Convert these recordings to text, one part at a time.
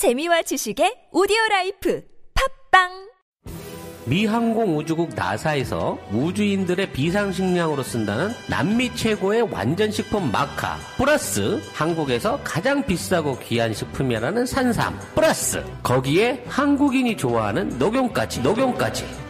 재미와 지식의 오디오라이프 팟빵. 미 항공우주국 나사에서 우주인들의 비상식량으로 쓴다는 남미 최고의 완전식품 마카 플러스 한국에서 가장 비싸고 귀한 식품이라는 산삼 플러스 거기에 한국인이 좋아하는 녹용까지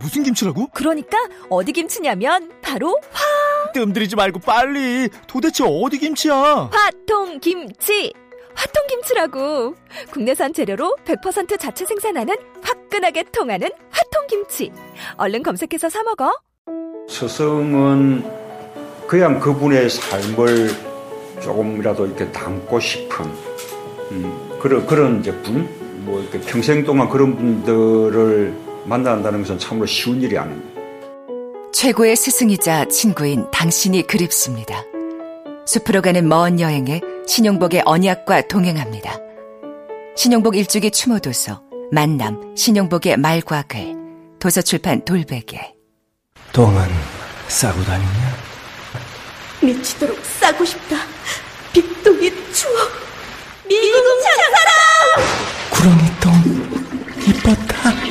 무슨 김치라고? 그러니까 어디 김치냐면 바로 화. 뜸들이지 말고 빨리. 도대체 어디 김치야? 화통 김치. 화통 김치라고. 국내산 재료로 100% 자체 생산하는 화끈하게 통하는 화통 김치. 얼른 검색해서 사 먹어. 스승은 그냥 그분의 삶을 조금이라도 이렇게 담고 싶은 그런 제품, 뭐 이렇게 평생 동안 그런 분들을 만난다는 것은 참으로 쉬운 일이 아닙니다. 최고의 스승이자 친구인 당신이 그립습니다. 숲으로 가는 먼 여행에 신영복의 언약과 동행합니다. 신영복 일주기 추모도서 만남 신영복의 말과 글 도서출판 돌베개. 동안 싸고 다니냐? 미치도록 싸고 싶다. 빅동의 추억. 미궁 장사랑. 구렁이똥 이뻤다.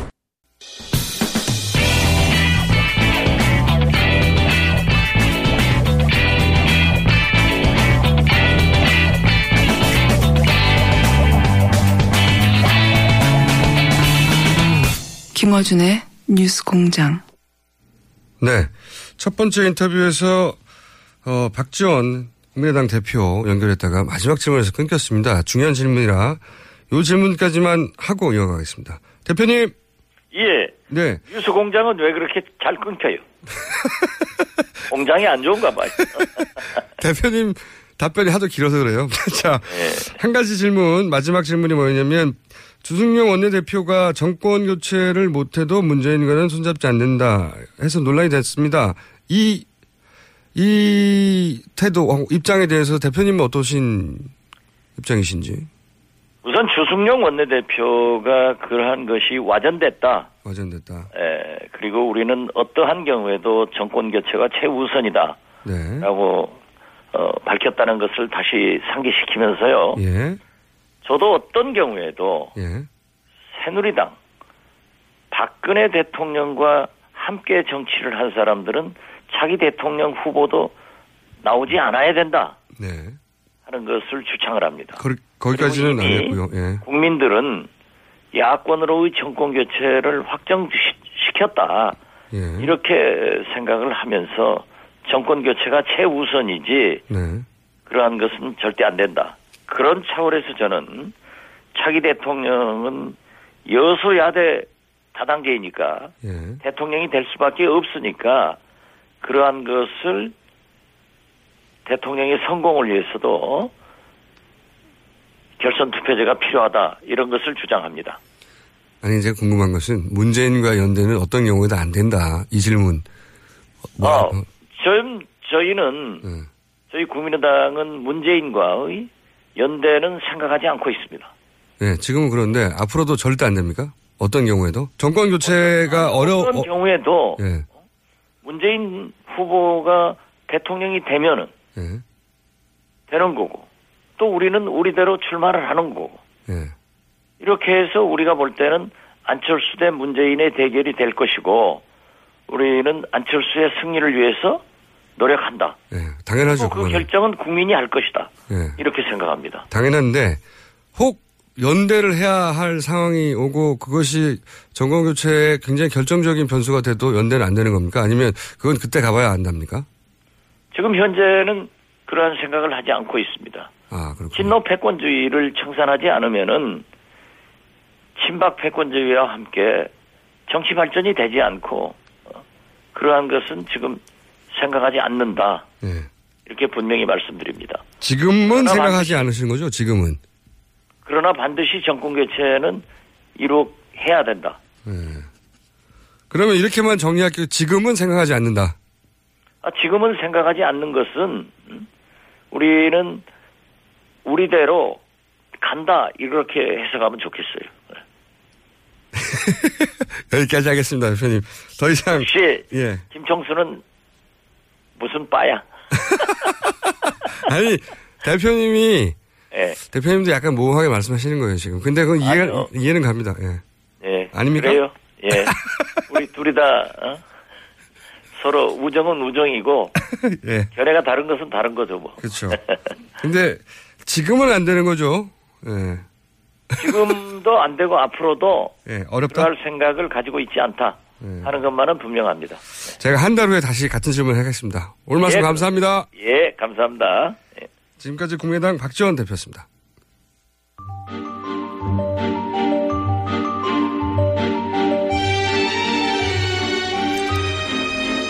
김어준의 뉴스공장. 네, 첫 번째 인터뷰에서 박지원 국민의당 대표 연결했다가 마지막 질문에서 끊겼습니다. 중요한 질문이라 이 질문까지만 하고 이어가겠습니다. 대표님. 예. 네. 뉴스공장은 왜 그렇게 잘 끊겨요? 공장이 안 좋은가 봐요. 대표님 답변이 하도 길어서 그래요. 자, 예. 한 가지 질문, 마지막 질문이 뭐였냐면 주승용 원내대표가 정권 교체를 못해도 문재인과는 손잡지 않는다 해서 논란이 됐습니다. 이 태도, 입장에 대해서 대표님은 어떠신 입장이신지? 우선 주승용 원내대표가 그러한 것이 와전됐다. 예, 그리고 우리는 어떠한 경우에도 정권 교체가 최우선이다. 네. 라고 밝혔다는 것을 다시 상기시키면서요. 예. 저도 어떤 경우에도 예. 새누리당 박근혜 대통령과 함께 정치를 한 사람들은 자기 대통령 후보도 나오지 않아야 된다 네. 하는 것을 주창을 합니다. 거기까지는 안 했고요. 예. 국민들은 야권으로의 정권 교체를 확정시켰다 예. 이렇게 생각을 하면서 정권 교체가 최우선이지 네. 그러한 것은 절대 안 된다. 그런 차원에서 저는 차기 대통령은 여소야대 다당제이니까 예. 대통령이 될 수밖에 없으니까 그러한 것을 대통령의 성공을 위해서도 결선 투표제가 필요하다 이런 것을 주장합니다. 아니 이제 궁금한 것은 문재인과 연대는 어떤 경우에도 안 된다 이 질문. 저희는 네. 저희 국민의당은 문재인과의 연대는 생각하지 않고 있습니다. 네, 지금은 그런데 앞으로도 절대 안 됩니까? 어떤 경우에도? 정권 교체가 어떤 경우에도 네. 문재인 후보가 대통령이 되면은 네. 되는 거고 또 우리는 우리대로 출마를 하는 거고 네. 이렇게 해서 우리가 볼 때는 안철수 대 문재인의 대결이 될 것이고 우리는 안철수의 승리를 위해서 노력한다. 예, 당연하죠. 그 결정은 국민이 할 것이다. 예. 이렇게 생각합니다. 당연한데 혹 연대를 해야 할 상황이 오고 그것이 정권 교체에 굉장히 결정적인 변수가 돼도 연대는 안 되는 겁니까? 아니면 그건 그때 가봐야 안답니까? 지금 현재는 그러한 생각을 하지 않고 있습니다. 아, 그렇군요. 진노 패권주의를 청산하지 않으면은 친박 패권주의와 함께 정치 발전이 되지 않고 그러한 것은 지금 생각하지 않는다. 네. 이렇게 분명히 말씀드립니다. 지금은 생각하지 않으시는 거죠? 지금은. 그러나 반드시 정권 교체는 이룩해야 된다. 네. 그러면 이렇게만 정리할게요. 지금은 생각하지 않는다. 지금은 생각하지 않는 것은 우리는 우리대로 간다. 이렇게 해석하면 좋겠어요. 여기까지 하겠습니다, 대표님. 더 이상. 혹시, 예. 김청수는 무슨 빠야? 아니, 대표님이, 예. 대표님도 약간 모호하게 말씀하시는 거예요, 지금. 근데 그건 이해는 갑니다, 예. 예. 아닙니까? 그래요? 예. 우리 둘이 다, 서로 우정은 우정이고, 예. 견해가 다른 것은 다른 거죠, 뭐. 그렇죠. 근데 지금은 안 되는 거죠, 예. 지금도 안 되고 앞으로도 예, 어렵다. 그럴 생각을 가지고 있지 않다 예. 하는 것만은 분명합니다. 제가 한 달 후에 다시 같은 질문을 하겠습니다. 오늘 말씀 예, 감사합니다. 예, 감사합니다. 예. 지금까지 국민의당 박지원 대표였습니다.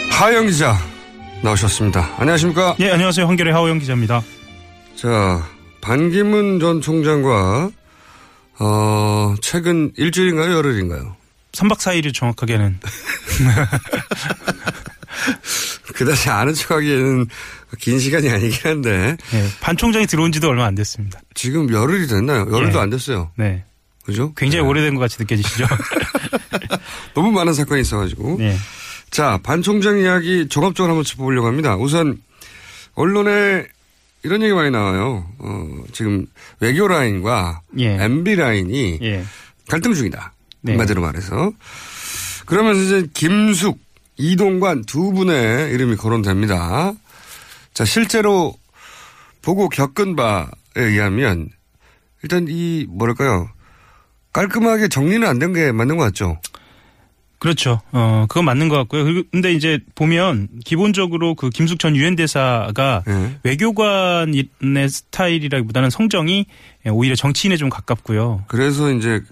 하우영 기자 나오셨습니다. 안녕하십니까? 예, 안녕하세요. 한겨레 하우영 기자입니다. 자, 반기문 전 총장과 최근 일주일인가요? 열흘인가요? 3박 4일이 정확하게는. 그다지 아는 척하기에는 긴 시간이 아니긴 한데. 네, 반 총장이 들어온 지도 얼마 안 됐습니다. 지금 열흘이 됐나요? 열흘도 네. 안 됐어요. 네. 그죠? 굉장히 네. 오래된 것 같이 느껴지시죠? 너무 많은 사건이 있어가지고. 네. 자, 반 총장 이야기 종합적으로 한번 짚어보려고 합니다. 우선 언론에 이런 얘기 많이 나와요. 지금 외교 라인과 예. MB 라인이 예. 갈등 중이다. 네. 한마디로 말해서. 그러면서 이제 김숙, 이동관 두 분의 이름이 거론됩니다. 자, 실제로 보고 겪은 바에 의하면 일단 이 뭐랄까요. 깔끔하게 정리는 안 된 게 맞는 것 같죠. 그렇죠. 그건 맞는 것 같고요. 근데 이제 보면 기본적으로 그 김숙 전 유엔 대사가 네. 외교관의 스타일이라기보다는 성정이 오히려 정치인에 좀 가깝고요. 그래서 이제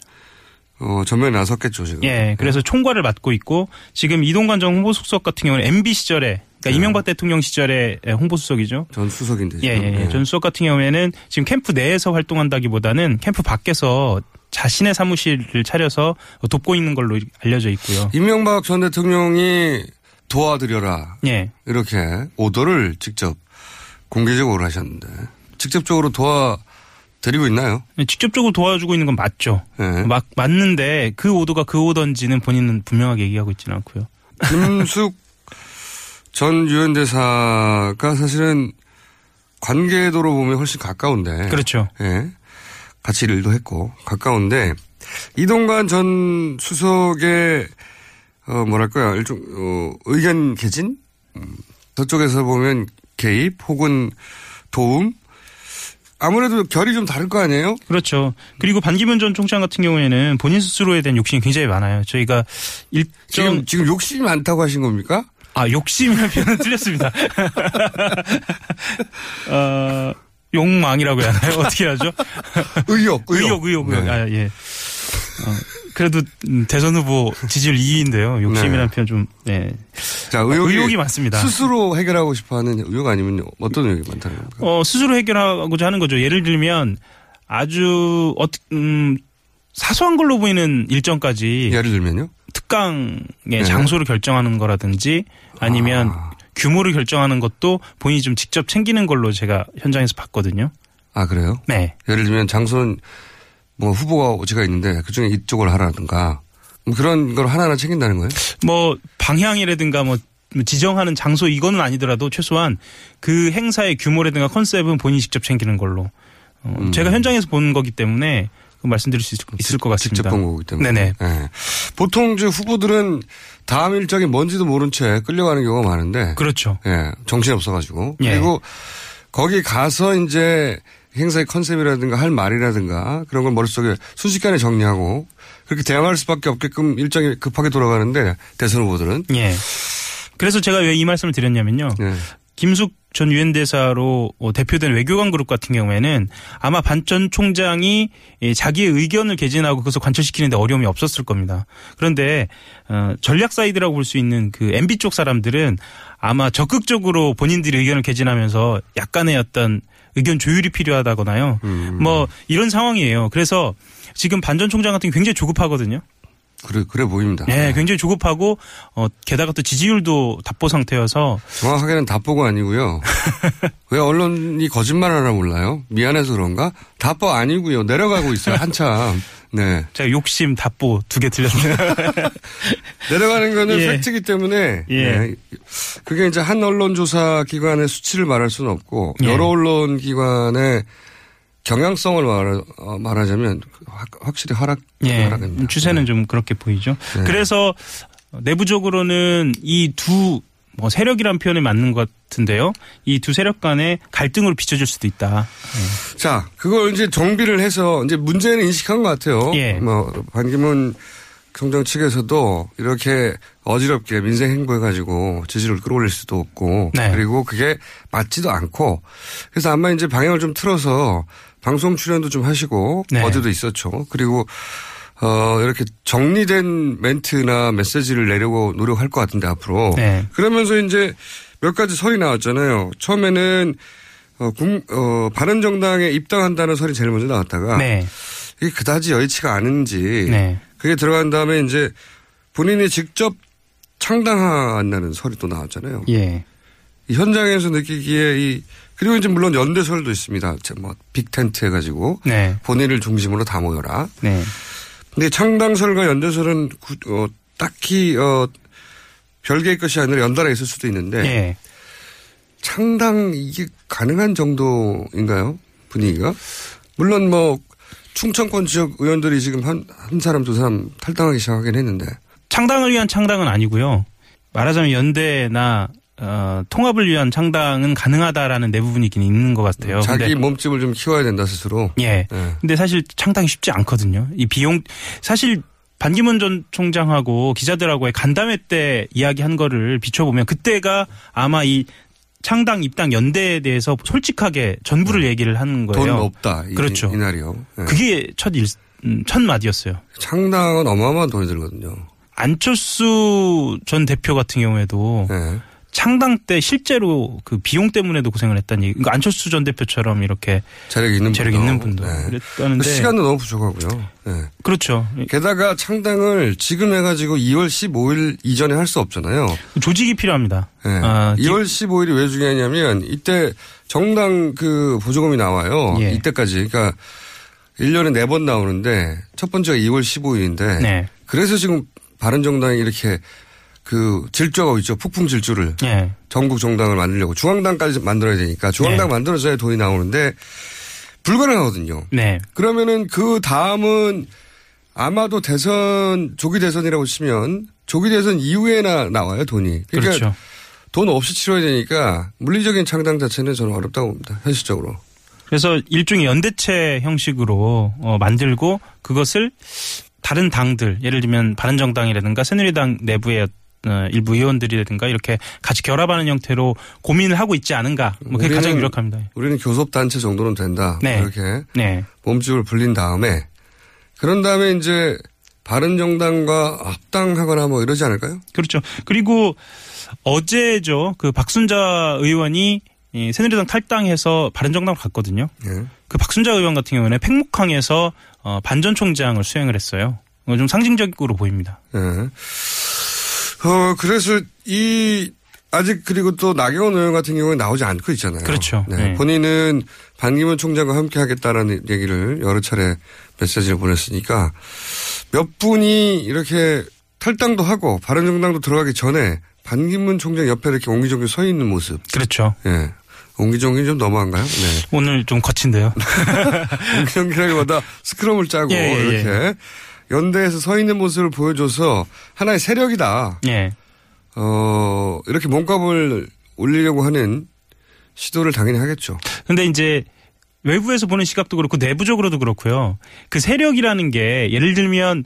전면에 나섰겠죠 지금. 예. 그래서 네. 총괄을 맡고 있고 지금 이동관 전 홍보수석 같은 경우는 MB 시절에 그러니까 네. 이명박 대통령 시절에 홍보수석이죠. 전 수석인데. 예, 예, 예. 전 수석 같은 경우에는 지금 캠프 내에서 활동한다기보다는 캠프 밖에서. 자신의 사무실을 차려서 돕고 있는 걸로 알려져 있고요. 이명박 전 대통령이 도와드려라. 예. 이렇게 오더를 직접 공개적으로 하셨는데 직접적으로 도와드리고 있나요? 직접적으로 도와주고 있는 건 맞죠. 예. 맞는데 그 오더가 그 오더인지는 본인은 분명하게 얘기하고 있지는 않고요. 김숙 전 유엔 대사가 사실은 관계도로 보면 훨씬 가까운데. 그렇죠. 예. 같이 일도 했고 가까운데 이동관 전 수석의 뭐랄까요 일종 의견 개진 저쪽에서 보면 개입 혹은 도움 아무래도 결이 좀 다를 거 아니에요? 그렇죠. 그리고 반기문 전 총장 같은 경우에는 본인 스스로에 대한 욕심이 굉장히 많아요. 저희가 지금 욕심이 많다고 하신 겁니까? 아 욕심이라는 표현은 틀렸습니다. 욕망이라고 해야 하나요? 어떻게 하죠? 의욕. 아, 예. 그래도 대선 후보 지지율 2위인데요. 욕심이라는 네. 표현 좀, 예. 자, 의욕이 많습니다. 스스로 해결하고 싶어 하는 의욕 아니면 어떤 의욕이 많다는 겁니까? 스스로 해결하고자 하는 거죠. 예를 들면 아주, 사소한 걸로 보이는 일정까지. 예를 들면요? 특강의 네. 장소를 결정하는 거라든지 아니면 규모를 결정하는 것도 본인이 좀 직접 챙기는 걸로 제가 현장에서 봤거든요. 아, 그래요? 네. 예를 들면 장소는 뭐 후보가 제가 있는데 그중에 이쪽을 하라든가 뭐 그런 걸 하나하나 챙긴다는 거예요? 뭐 방향이라든가 뭐 지정하는 장소 이거는 아니더라도 최소한 그 행사의 규모라든가 컨셉은 본인이 직접 챙기는 걸로. 제가 현장에서 본 거기 때문에 말씀드릴 수 있을 것 같습니다. 직접 본 거기 때문에. 네네. 네. 보통 이제 후보들은 다음 일정이 뭔지도 모른 채 끌려가는 경우가 많은데. 그렇죠. 예. 정신이 없어가지고. 예. 그리고 거기 가서 이제 행사의 컨셉이라든가 할 말이라든가 그런 걸 머릿속에 순식간에 정리하고 그렇게 대응할 수밖에 없게끔 일정이 급하게 돌아가는데 대선 후보들은. 예. 그래서 제가 왜 이 말씀을 드렸냐면요. 예. 김숙 전 유엔 대사로 대표된 외교관 그룹 같은 경우에는 아마 반 전 총장이 자기의 의견을 개진하고 그것을 관철시키는데 어려움이 없었을 겁니다. 그런데 전략 사이드라고 볼 수 있는 그 MB 쪽 사람들은 아마 적극적으로 본인들의 의견을 개진하면서 약간의 어떤 의견 조율이 필요하다거나요. 뭐 이런 상황이에요. 그래서 지금 반 전 총장 같은 게 굉장히 조급하거든요. 그래 보입니다. 네, 굉장히 조급하고 게다가 또 지지율도 답보 상태여서 정확하게는 답보가 아니고요. 왜 언론이 거짓말하나 몰라요? 미안해서 그런가? 답보 아니고요. 내려가고 있어요. 한참. 네. 제가 욕심 답보 2개 틀렸네요. 내려가는 거는 팩트이기 때문에 네. 그게 이제 한 언론 조사 기관의 수치를 말할 수는 없고 여러 언론 기관의 경향성을 말하자면 확실히 하락입니다. 추세는 좀 그렇게 보이죠. 네. 그래서 내부적으로는 이 두 세력이란 표현이 맞는 것 같은데요. 이 두 세력 간의 갈등으로 비춰질 수도 있다. 네. 자, 그걸 이제 정비를 해서 이제 문제는 인식한 것 같아요. 예. 반기문 총장 측에서도 이렇게 어지럽게 민생 행보해가지고 지지를 끌어올릴 수도 없고 네. 그리고 그게 맞지도 않고 그래서 아마 이제 방향을 좀 틀어서 방송 출연도 좀 하시고 네. 어제도 있었죠. 그리고 이렇게 정리된 멘트나 메시지를 내려고 노력할 것 같은데 앞으로 네. 그러면서 이제 몇 가지 설이 나왔잖아요. 처음에는 바른정당에 입당한다는 설이 제일 먼저 나왔다가 네. 이게 그다지 여의치가 않은지 네. 그게 들어간 다음에 이제 본인이 직접 창당한다는 설이 또 나왔잖아요. 예. 이 현장에서 느끼기에 그리고 이제 물론 연대설도 있습니다. 빅텐트 해가지고 네. 본인을 중심으로 다 모여라. 네. 근데 창당설과 연대설은 딱히 별개의 것이 아니라 연달아 있을 수도 있는데 예. 창당 이게 가능한 정도인가요? 분위기가? 물론 충청권 지역 의원들이 지금 한 사람 두 사람 탈당하기 시작하긴 했는데 창당을 위한 창당은 아니고요. 말하자면 연대나 통합을 위한 창당은 가능하다라는 내부 분위기는 있는 것 같아요. 자기 몸집을 좀 키워야 된다 스스로. 예. 네. 근데 사실 창당이 쉽지 않거든요. 이 비용 사실 반기문 전 총장하고 기자들하고의 간담회 때 이야기한 거를 비춰보면 그때가 아마 이 창당 입당 연대에 대해서 솔직하게 전부를 얘기를 하는 거예요. 돈 없다. 그렇죠. 이날이요. 네. 그게 첫 마디였어요. 창당은 어마어마한 돈이 들거든요. 안철수 전 대표 같은 경우에도 네. 창당 때 실제로 그 비용 때문에도 고생을 했다는 얘기. 그러니까 안철수 전 대표처럼 이렇게 재력 있는 분도 네. 그랬다는데 시간도 너무 부족하고요. 네. 그렇죠. 게다가 창당을 지금 해가지고 2월 15일 이전에 할 수 없잖아요. 조직이 필요합니다. 네. 2월 15일이 왜 중요하냐면 이때 정당 그 보조금이 나와요. 예. 이때까지 그러니까 1년에 4번 나오는데 첫 번째가 2월 15일인데 네. 그래서 지금 바른정당이 이렇게 그 질주하고 있죠. 폭풍 질주를. 예. 전국 정당을 만들려고. 중앙당까지 만들어야 되니까. 중앙당 예. 만들어져야 돈이 나오는데 불가능하거든요. 네. 그러면은 그 다음은 아마도 조기 대선이라고 치면 조기 대선 이후에나 나와요. 돈이. 그러니까 그렇죠. 돈 없이 치러야 되니까 물리적인 창당 자체는 저는 어렵다고 봅니다. 현실적으로. 그래서 일종의 연대체 형식으로 만들고 그것을 다른 당들 예를 들면 바른정당이라든가 새누리당 내부의 일부 의원들이라든가 이렇게 같이 결합하는 형태로 고민을 하고 있지 않은가 그게 가장 유력합니다. 우리는 교섭단체 정도는 된다. 네. 이렇게 네. 몸집을 불린 다음에 그런 다음에 이제 바른정당과 합당하거나 뭐 이러지 않을까요? 그렇죠. 그리고 어제죠. 그 박순자 의원이 새누리당 탈당해서 바른정당으로 갔거든요. 네. 그 박순자 의원 같은 경우는 팽목항에서 반 전 총장을 수행을 했어요. 좀 상징적으로 보입니다. 네. 그래서 아직 그리고 또 나경원 의원 같은 경우는 나오지 않고 있잖아요. 그렇죠. 네. 네. 본인은 반기문 총장과 함께 하겠다라는 얘기를 여러 차례 메시지를 보냈으니까 몇 분이 이렇게 탈당도 하고 바른정당도 들어가기 전에 반기문 총장 옆에 이렇게 옹기종기 서 있는 모습. 그렇죠. 예. 네. 옹기종기 좀 너무한가요? 네. 오늘 좀 거친데요. 옹기종기라기보다 스크럼을 짜고 이렇게. 연대에서 서 있는 모습을 보여줘서 하나의 세력이다. 예. 이렇게 몸값을 올리려고 하는 시도를 당연히 하겠죠. 그런데 이제 외부에서 보는 시각도 그렇고 내부적으로도 그렇고요. 그 세력이라는 게 예를 들면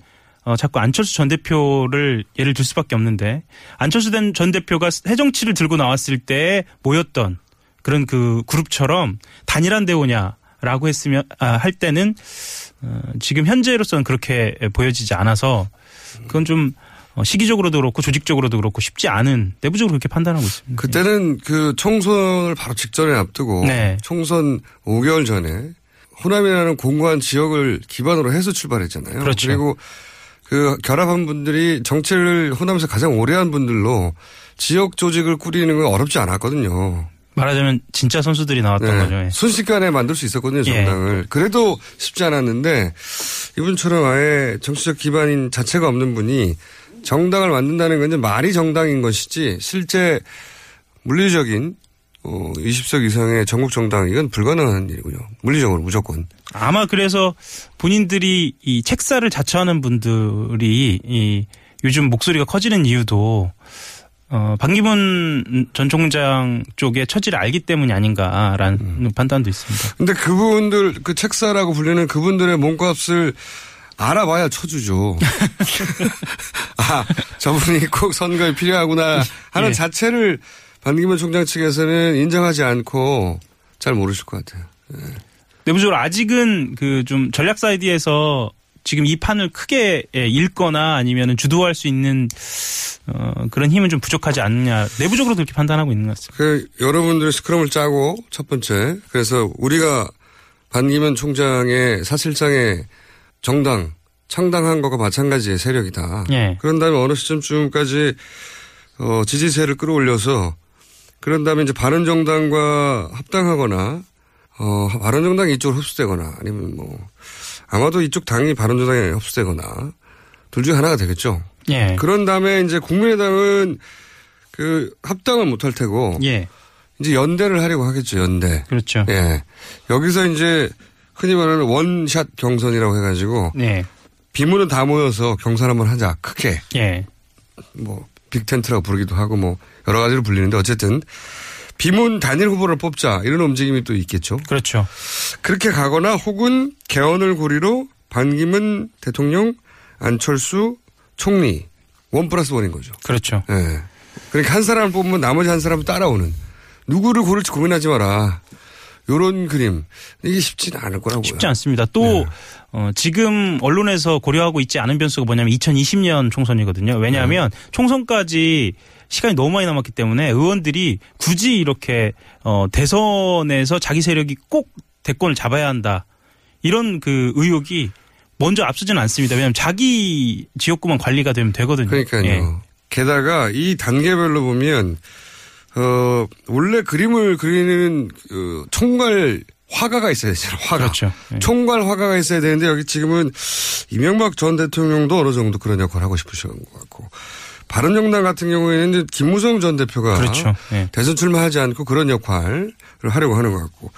자꾸 안철수 전 대표를 예를 들 수밖에 없는데, 안철수 전 대표가 해정치를 들고 나왔을 때 모였던 그런 그 그룹처럼 단일한 대오냐라고 했으면 할 때는 지금 현재로서는 그렇게 보여지지 않아서 그건 좀 시기적으로도 그렇고 조직적으로도 그렇고 쉽지 않은, 내부적으로 그렇게 판단하고 있습니다. 그때는 그 총선을 바로 직전에 앞두고, 네, 총선 5개월 전에 호남이라는 공고한 지역을 기반으로 해서 출발했잖아요. 그렇죠. 그리고 그 결합한 분들이 정치를 호남에서 가장 오래 한 분들로 지역 조직을 꾸리는 건 어렵지 않았거든요. 말하자면 진짜 선수들이 나왔던, 네, 거죠. 예. 순식간에 만들 수 있었거든요, 정당을. 예. 그래도 쉽지 않았는데 이분처럼 아예 정치적 기반인 자체가 없는 분이 정당을 만든다는 건 말이 정당인 것이지 실제 물리적인 20석 이상의 전국 정당, 이건 불가능한 일이군요. 물리적으로 무조건. 아마 그래서 본인들이 이 책사를 자처하는 분들이 이 요즘 목소리가 커지는 이유도 반기문 전 총장 쪽의 처지를 알기 때문이 아닌가라는 판단도 있습니다. 그런데 그분들, 그 책사라고 불리는 그분들의 몸값을 알아봐야 쳐주죠. 아, 저분이 꼭 선거에 필요하구나 하는, 예, 자체를 반기문 총장 측에서는 인정하지 않고 잘 모르실 것 같아요. 예. 내부적으로 아직은 그 좀 전략 사이드에서 지금 이 판을 크게 읽거나 아니면 주도할 수 있는 그런 힘은 좀 부족하지 않느냐, 내부적으로 그렇게 판단하고 있는 것 같습니다. 그 여러분들이 스크럼을 짜고, 첫 번째, 그래서 우리가 반기문 총장의 사실상의 정당 창당한 것과 마찬가지의 세력이다. 예. 그런 다음에 어느 시점쯤까지 지지세를 끌어올려서, 그런 다음에 이제 바른정당과 합당하거나 바른정당이 이쪽으로 흡수되거나, 아니면 아마도 이쪽 당이 바른정당에 흡수되거나 둘 중에 하나가 되겠죠. 예. 그런 다음에 이제 국민의당은 그 합당은 못할 테고, 예, 이제 연대를 하려고 하겠죠. 연대. 그렇죠. 예. 여기서 이제 흔히 말하는 원샷 경선이라고 해가지고, 예, 비문은 다 모여서 경선 한번 하자, 크게. 예. 빅텐트라고 부르기도 하고 여러 가지로 불리는데, 어쨌든 비문 단일 후보를 뽑자, 이런 움직임이 또 있겠죠. 그렇죠. 그렇게 가거나, 혹은 개헌을 고리로 반기문 대통령, 안철수 총리, 1+1인 거죠. 그렇죠. 예. 그러니까 한 사람을 뽑으면 나머지 한 사람은 따라오는, 누구를 고를지 고민하지 마라, 요런 그림. 이게 쉽지는 않을 거라고요. 쉽지 않습니다. 또, 네, 지금 언론에서 고려하고 있지 않은 변수가 뭐냐면 2020년 총선이거든요. 왜냐하면, 네, 총선까지 시간이 너무 많이 남았기 때문에 의원들이 굳이 이렇게 대선에서 자기 세력이 꼭 대권을 잡아야 한다, 이런 그 의혹이 먼저 앞서지는 않습니다. 왜냐하면 자기 지역구만 관리가 되면 되거든요. 그러니까요. 예. 게다가 이 단계별로 보면 원래 그림을 그리는 총괄 화가가 있어야 되잖아요. 화가. 그렇죠. 예. 총괄 화가가 있어야 되는데, 여기 지금은 이명박 전 대통령도 어느 정도 그런 역할을 하고 싶으신 것 같고, 바른정당 같은 경우에는 김무성 전 대표가, 그렇죠, 예, 대선 출마하지 않고 그런 역할을 하려고 하는 것 같고,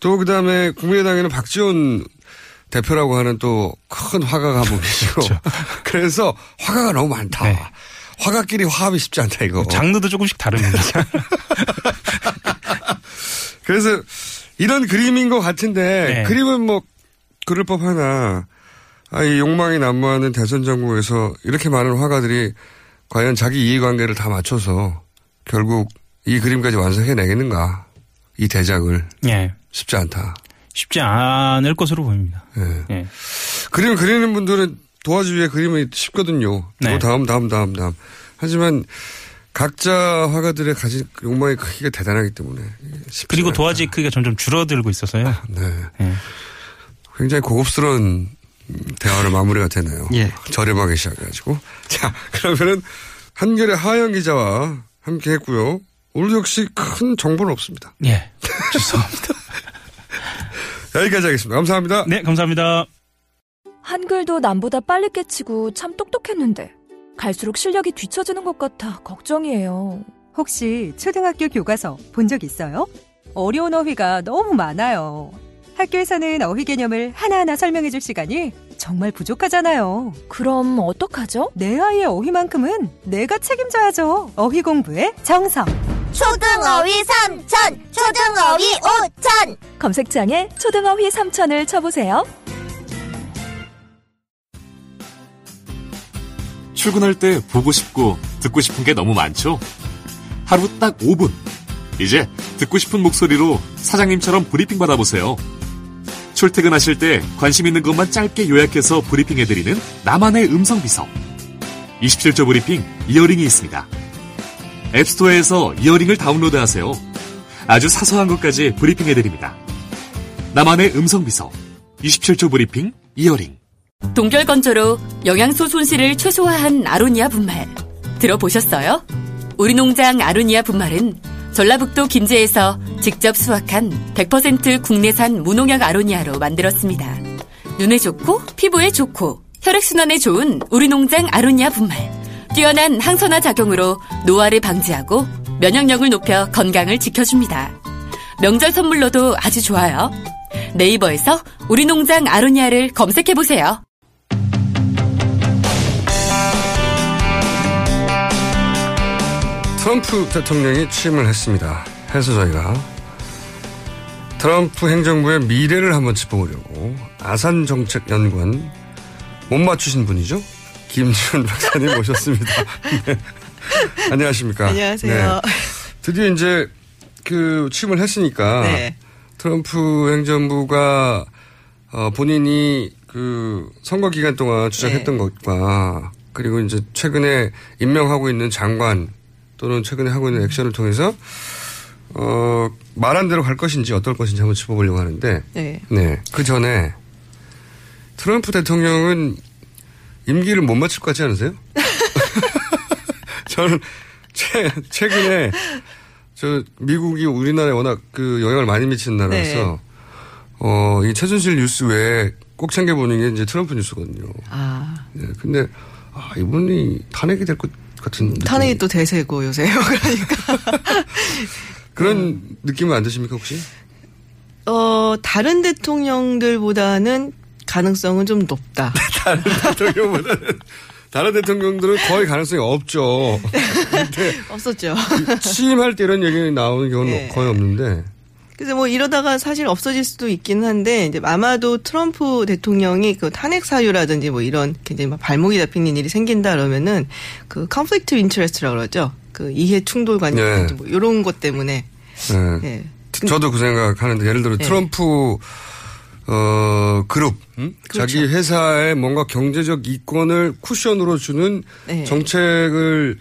또 그다음에 국민의당에는 박지원 대표라고 하는 또 큰 화가가 한 분 계시고, 그렇죠. 그래서 화가가 너무 많다. 네. 화가끼리 화합이 쉽지 않다, 이거. 장르도 조금씩 다릅니다. 그래서 이런 그림인 것 같은데, 네, 그림은 그럴 법 하나, 이 욕망이 난무하는 대선 정국에서 이렇게 많은 화가들이 과연 자기 이해관계를 다 맞춰서 결국 이 그림까지 완성해내겠는가, 이 대작을. 네. 쉽지 않다. 쉽지 않을 것으로 보입니다. 네. 네. 그림 그리는 분들은 도화지 위에 그림이 쉽거든요. 네. 다음. 하지만 각자 화가들의 가진 욕망의 크기가 대단하기 때문에. 그리고 도화지 크기가 점점 줄어들고 있어서요. 네. 네. 굉장히 고급스러운 대화를 마무리가 되네요. 예. 저렴하게 시작해가지고. 자, 그러면은 한겨레 하우영 기자와 함께 했고요. 오늘 역시 큰 정보는 없습니다. 예. 죄송합니다. 여기까지 하겠습니다. 감사합니다. 네, 감사합니다. 한글도 남보다 빨리 깨치고 참 똑똑했는데 갈수록 실력이 뒤처지는 것 같아 걱정이에요. 혹시 초등학교 교과서 본 적 있어요? 어려운 어휘가 너무 많아요. 학교에서는 어휘 개념을 하나하나 설명해 줄 시간이 정말 부족하잖아요. 그럼 어떡하죠? 내 아이의 어휘만큼은 내가 책임져야죠. 어휘 공부의 정성. 초등어휘 3천, 초등어휘 5천. 검색창에 초등어휘 3천을 쳐보세요. 출근할 때 보고 싶고 듣고 싶은 게 너무 많죠? 하루 딱 5분. 이제 듣고 싶은 목소리로 사장님처럼 브리핑 받아보세요. 출퇴근하실 때 관심 있는 것만 짧게 요약해서 브리핑해드리는 나만의 음성비서. 27초 브리핑 이어링이 있습니다. 앱스토어에서 이어링을 다운로드하세요. 아주 사소한 것까지 브리핑해드립니다. 나만의 음성비서 27초 브리핑 이어링. 동결건조로 영양소 손실을 최소화한 아로니아 분말 들어보셨어요? 우리 농장 아로니아 분말은 전라북도 김제에서 직접 수확한 100% 국내산 무농약 아로니아로 만들었습니다. 눈에 좋고 피부에 좋고 혈액순환에 좋은 우리 농장 아로니아 분말. 뛰어난 항산화 작용으로 노화를 방지하고 면역력을 높여 건강을 지켜줍니다. 명절 선물로도 아주 좋아요. 네이버에서 우리 농장 아로니아를 검색해보세요. 트럼프 대통령이 취임을 했습니다. 해서 저희가 트럼프 행정부의 미래를 한번 짚어보려고 아산정책연구원 못 맞추신 분이죠? 김지훈 박사님 모셨습니다. 네. 안녕하십니까. 안녕하세요. 네. 드디어 이제 취임을 했으니까 네. 트럼프 행정부가 본인이 선거 기간 동안 주장했던 네. 것과 그리고 이제 최근에 임명하고 있는 장관 또는 최근에 하고 있는 액션을 통해서 말한 대로 갈 것인지 어떨 것인지 한번 짚어보려고 하는데 네. 네. 그 전에 트럼프 대통령은 임기를 못 마칠 것 같지 않으세요? 저는 최근에 미국이 우리나라에 워낙 영향을 많이 미치는 나라라서 네. 이 최순실 뉴스 외에 꼭 챙겨보는 게 이제 트럼프 뉴스거든요. 아. 네, 근데 이분이 탄핵이 될 것 같은 탄핵이 느낌이. 또 대세고 요새요. 그러니까 그런 느낌은 안 드십니까 혹시? 다른 대통령들보다는 가능성은 좀 높다. 다른 대통령들은 거의 가능성이 없죠. 없었죠. 취임할 때 이런 얘기 나오는 경우는 네. 거의 없는데. 그래서 이러다가 사실 없어질 수도 있긴 한데, 이제 아마도 트럼프 대통령이 탄핵 사유라든지 이런 굉장히 막 발목이 잡히는 일이 생긴다 그러면은 conflict of interest라고 그러죠. 이해 충돌관이라든지 네. 이런 것 때문에. 네. 네. 저도 그 생각하는데, 예를 들어 네. 트럼프 그룹. 그렇죠. 자기 회사에 뭔가 경제적 이권을 쿠션으로 주는 네. 정책을,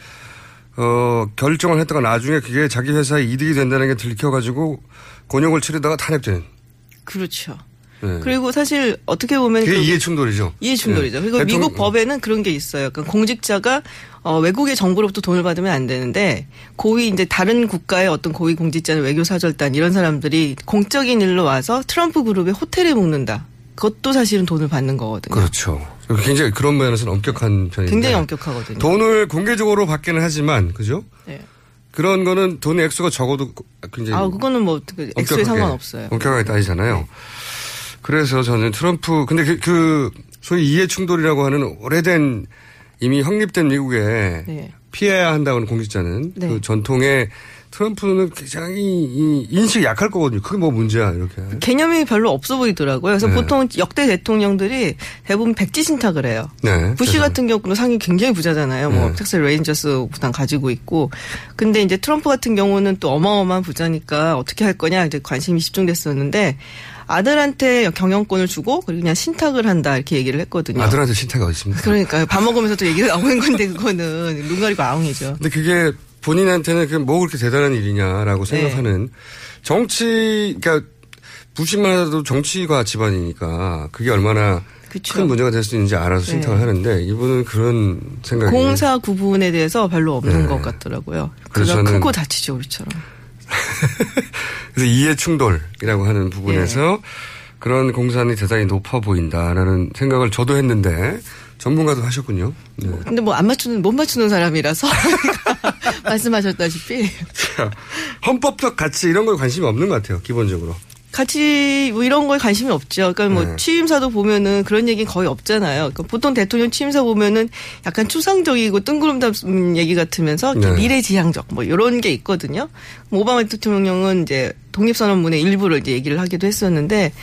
결정을 했다가 나중에 그게 자기 회사에 이득이 된다는 게 들켜가지고 곤욕을 치르다가 탄핵되는. 그렇죠. 네. 그리고 사실 어떻게 보면. 그게 이해충돌이죠. 이해충돌이죠. 네. 그리고 미국 법에는 그런 게 있어요. 그러니까 공직자가 외국의 정부로부터 돈을 받으면 안 되는데 고위 이제 다른 국가의 어떤 고위 공직자는 외교사절단 이런 사람들이 공적인 일로 와서 트럼프 그룹의 호텔에 묵는다. 그것도 사실은 돈을 받는 거거든요. 그렇죠. 굉장히 그런 면에서는 엄격한 편인데. 굉장히 엄격하거든요. 돈을 공개적으로 받기는 하지만 그죠? 네. 그런 거는 돈 액수가 적어도 굉장히. 그거는 액수에 상관없어요. 엄격하게 따지잖아요. 네. 그래서 저는 트럼프 근데 소위 이해충돌이라고 하는 오래된 이미 확립된 미국에 네. 피해야 한다는 공직자는 네. 그 전통에 트럼프는 굉장히 인식이 약할 거거든요. 그게 문제야 이렇게. 개념이 별로 없어 보이더라고요. 그래서 네. 보통 역대 대통령들이 대부분 백지신탁을 해요. 네, 부시 같은 경우는 상이 굉장히 부자잖아요. 네. 텍사스 레인저스 부당 가지고 있고. 근데 이제 트럼프 같은 경우는 또 어마어마한 부자니까 어떻게 할 거냐 이제 관심이 집중됐었는데 아들한테 경영권을 주고 그리고 그냥 신탁을 한다 이렇게 얘기를 했거든요. 아들한테 신탁이 어디 있습니까? 그러니까요. 밥 먹으면서 또 얘기가 나오는 건데 그거는 눈 가리고 아웅이죠. 근데 그게 본인한테는 그렇게 대단한 일이냐라고 생각하는 네. 정치 그러니까 부시만 하더라도 정치가 집안이니까 그게 얼마나 그쵸. 큰 문제가 될 수 있는지 알아서 신탁을 네. 하는데 이분은 그런 생각이 공사 구분에 대해서 별로 없는 네. 것 같더라고요. 그래서 크고 다치죠 우리처럼. 그래서 이해충돌이라고 하는 부분에서 예. 그런 공산이 대단히 높아 보인다라는 생각을 저도 했는데 전문가도 하셨군요. 네. 근데 못 맞추는 사람이라서 말씀하셨다시피 헌법적 가치 이런 거에 관심이 없는 것 같아요. 기본적으로. 같이 이런 거에 관심이 없죠. 그러니까 네. 취임사도 보면은 그런 얘기는 거의 없잖아요. 그러니까 보통 대통령 취임사 보면은 약간 추상적이고 뜬구름답은 얘기 같으면서 네. 미래지향적 이런 게 있거든요. 오바마 대통령은 이제 독립선언문의 일부를 이제 얘기를 하기도 했었는데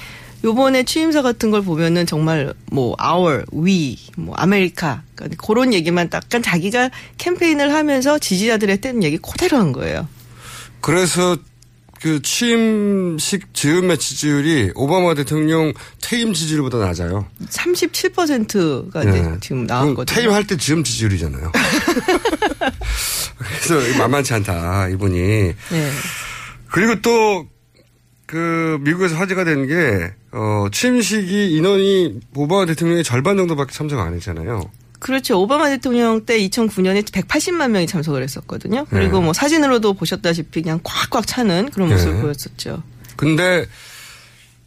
요번에 취임사 같은 걸 보면은 정말 뭐 our, we, 뭐 아메리카 그런 얘기만 약간 자기가 캠페인을 하면서 지지자들의 뜬 얘기 그대로 한 거예요. 그래서 그 취임식 즈음의 지지율이 오바마 대통령 퇴임 지지율보다 낮아요. 37%가 이제 지금 나왔거든요. 퇴임할 때 즈음 지지율이잖아요. 그래서 만만치 않다 이분이. 네. 그리고 또 그 미국에서 화제가 된 게 취임식이 인원이 오바마 대통령의 절반 정도밖에 참석 안 했잖아요. 그렇죠. 오바마 대통령 때 2009년에 180만 명이 참석을 했었거든요. 그리고 네. 뭐 사진으로도 보셨다시피 그냥 꽉꽉 차는 그런 모습을 네. 보였었죠. 근데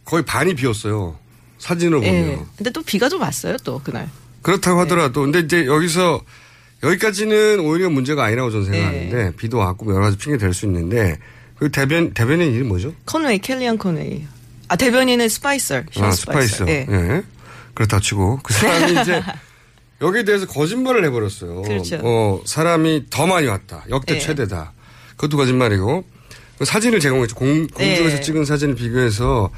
거의 반이 비었어요. 사진으로 네. 보면. 근데 또 비가 좀 왔어요. 또 그날. 그렇다고 하더라도. 네. 근데 이제 여기까지는 오히려 문제가 아니라고 저는 생각하는데 네. 비도 왔고 여러 가지 핑계 될 수 있는데 그 대변인 이름이 뭐죠? 콘웨이, 켈리앤 콘웨이. 아, 대변인은 스파이서. 아, 스파이서. 예. 네. 그렇다 치고 그 사람이 이제 여기에 대해서 거짓말을 해버렸어요. 그렇죠. 사람이 더 많이 왔다. 역대 네. 최대다. 그것도 거짓말이고. 사진을 제공했죠. 공중에서 네. 찍은 사진을 비교해서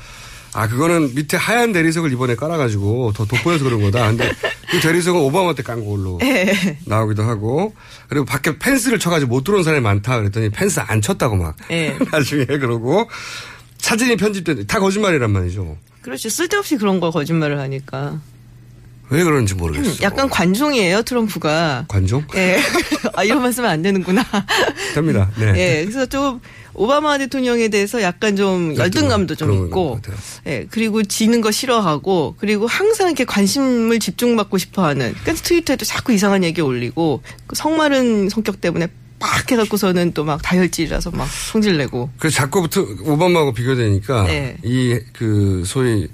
아 그거는 밑에 하얀 대리석을 이번에 깔아가지고 더 돋보여서 그런 거다. 근데 그 대리석은 오바마 때 깐 걸로 네. 나오기도 하고. 그리고 밖에 펜스를 쳐가지고 못 들어온 사람이 많다 그랬더니 펜스 안 쳤다고 막 네. 나중에 그러고. 사진이 편집된 다 거짓말이란 말이죠. 그렇죠. 쓸데없이 그런 걸 거짓말을 하니까. 왜 그런지 모르겠어요. 약간 관종이에요, 트럼프가. 관종? 예. 아, 이런 말 쓰면 안 되는구나. 됩니다. 네. 예. 그래서 좀 오바마 대통령에 대해서 약간 좀 열등감도 좀 있고. 예. 그리고 지는 거 싫어하고 그리고 항상 이렇게 관심을 집중받고 싶어 하는. 그래서 트위터에도 자꾸 이상한 얘기 올리고 성마른 성격 때문에 빡 해갖고서는 또 막 다혈질이라서 막 성질내고. 그래서 자꾸부터 오바마하고 비교되니까 네. 이 그 소위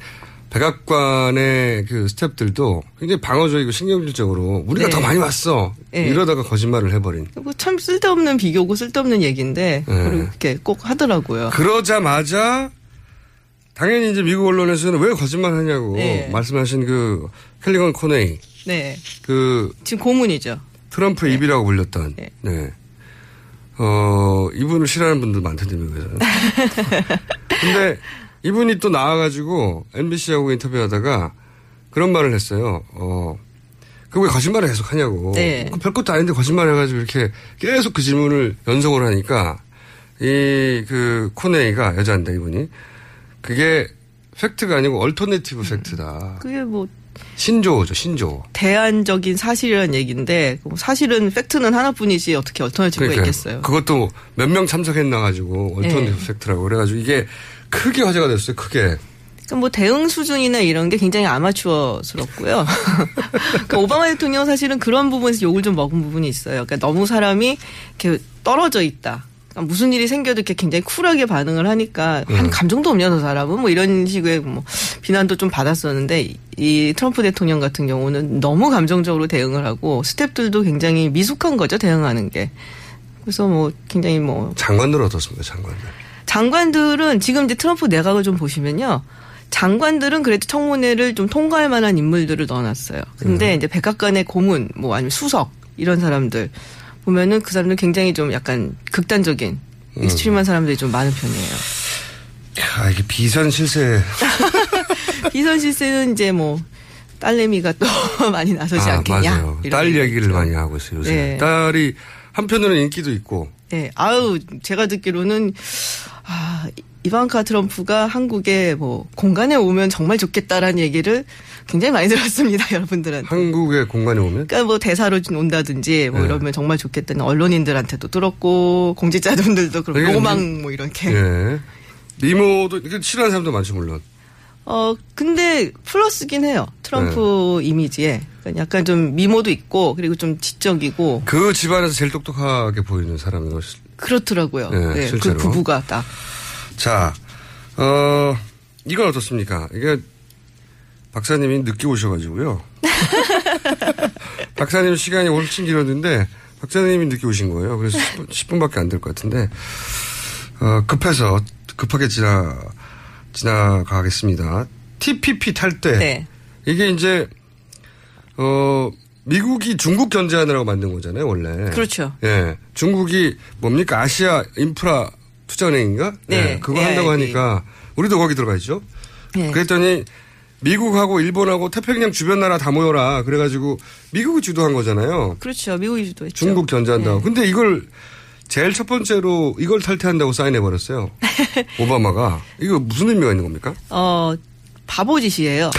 백악관의 그 스탭들도 굉장히 방어적이고 신경질적으로 우리가 네. 더 많이 왔어. 네. 이러다가 거짓말을 해버린. 참 쓸데없는 비교고 쓸데없는 얘기인데 네. 그렇게 꼭 하더라고요. 그러자마자 당연히 이제 미국 언론에서는 왜 거짓말하냐고 네. 말씀하신 그 켈리앤 콘웨이. 네. 그 지금 고문이죠. 트럼프의 네. 입이라고 불렸던. 네. 네. 이분을 싫어하는 분들 많던데 미국에서. 근데 이분이 또 나와가지고 MBC하고 인터뷰하다가 그런 말을 했어요. 그 왜 거짓말을 계속 하냐고. 네. 별것도 아닌데 거짓말을 해가지고 이렇게 계속 그 질문을 연속으로 하니까 그 코네이가 여자인데 이분이 그게 팩트가 아니고 얼터네티브 팩트다. 그게 뭐. 신조어죠, 신조어. 대안적인 사실이라는 얘기인데 사실은 팩트는 하나뿐이지 어떻게 얼터네티브가 있겠어요. 그것도 몇 명 참석했나 가지고 얼터네티브 네. 팩트라고 그래가지고 이게 크게 화제가 됐어요. 크게. 그러니까 뭐 대응 수준이나 이런 게 굉장히 아마추어스럽고요. 그러니까 오바마 대통령 사실은 그런 부분에서 욕을 좀 먹은 부분이 있어요. 그러니까 너무 사람이 이렇게 떨어져 있다. 그러니까 무슨 일이 생겨도 이렇게 굉장히 쿨하게 반응을 하니까 한 감정도 없냐 저 사람은 뭐 이런 식의 뭐 비난도 좀 받았었는데 이 트럼프 대통령 같은 경우는 너무 감정적으로 대응을 하고 스태프들도 굉장히 미숙한 거죠 대응하는 게. 그래서 뭐 굉장히 뭐 장관들은 어떻습니까 장관들? 장관들은 지금 이제 트럼프 내각을 좀 보시면요. 장관들은 그래도 청문회를 좀 통과할 만한 인물들을 넣어놨어요. 근데 이제 백악관의 고문, 뭐 아니면 수석, 이런 사람들 보면은 그 사람들 굉장히 좀 약간 극단적인, 익스트림한 사람들이 좀 많은 편이에요. 아, 이게 비선실세. 비선실세는 이제 뭐, 딸내미가 또 많이 나서지 않겠냐. 맞아요. 딸 얘기를 많이 하고 있어요, 요새. 네. 딸이 한편으로는 인기도 있고. 네. 아우, 제가 듣기로는, 이방카 트럼프가 한국에 뭐 공간에 오면 정말 좋겠다라는 얘기를 굉장히 많이 들었습니다. 여러분들한테. 한국에 공간에 오면? 그러니까 뭐 대사로 온다든지 뭐 네. 이러면 정말 좋겠다는 언론인들한테도 들었고 공직자분들도 그렇고 로망 뭐 이렇게. 네. 미모도 이렇게 싫어하는 사람도 많죠 물론. 근데 플러스긴 해요. 트럼프 네. 이미지에. 약간 좀 미모도 있고 그리고 좀 지적이고. 그 집안에서 제일 똑똑하게 보이는 사람인 것 그렇더라고요. 네, 네, 실제로. 그 부부가 딱. 자, 이건 어떻습니까? 이게 박사님이 늦게 오셔가지고요. 박사님 시간이 훨씬 길었는데 박사님이 늦게 오신 거예요. 그래서 10분밖에 안 될 것 같은데 급하게 지나가겠습니다. TPP 탈퇴. 네. 이게 이제 미국이 중국 견제하느라고 만든 거잖아요, 원래. 그렇죠. 예, 중국이 뭡니까 아시아 인프라 투자은행인가? 네. 네. 그거 AIB. 한다고 하니까 우리도 거기 들어가 있죠. 네. 그랬더니 미국하고 일본하고 태평양 주변 나라 다 모여라. 그래가지고 미국이 주도한 거잖아요. 그렇죠. 미국이 주도했죠. 중국 견제한다고. 네. 근데 이걸 제일 첫 번째로 이걸 탈퇴한다고 사인해버렸어요. 오바마가. 이거 무슨 의미가 있는 겁니까? 바보짓이에요.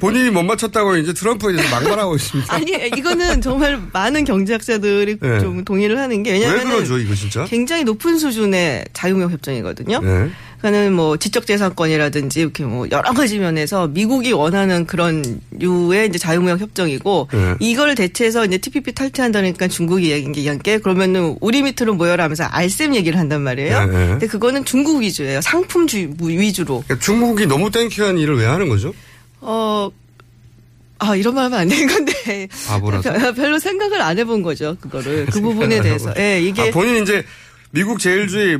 본인이 못 맞췄다고 이제 트럼프에 대해서 막말하고 있습니다. 아니, 이거는 정말 많은 경제학자들이 네. 좀 동의를 하는 게 왜냐하면 왜 그러죠, 이거 진짜? 굉장히 높은 수준의 자유무역 협정이거든요. 네. 그러니까는 뭐 지적재산권이라든지 이렇게 뭐 여러 가지 면에서 미국이 원하는 그런 유의 이제 자유무역 협정이고 네. 이걸 대체해서 이제 TPP 탈퇴한다니까 중국이 얘기한 게 그러면은 우리 밑으로 모여라 하면서 알쌤 얘기를 한단 말이에요. 네. 근데 그거는 중국 위주예요. 상품 위주로. 그러니까 중국이 너무 땡큐한 일을 왜 하는 거죠? 이런 말 하면 안 되는 건데. 바보라서. 별로 생각을 안 해본 거죠. 그거를. 그 부분에 대해서. 예, 이게. 본인 이제 미국 제일주의,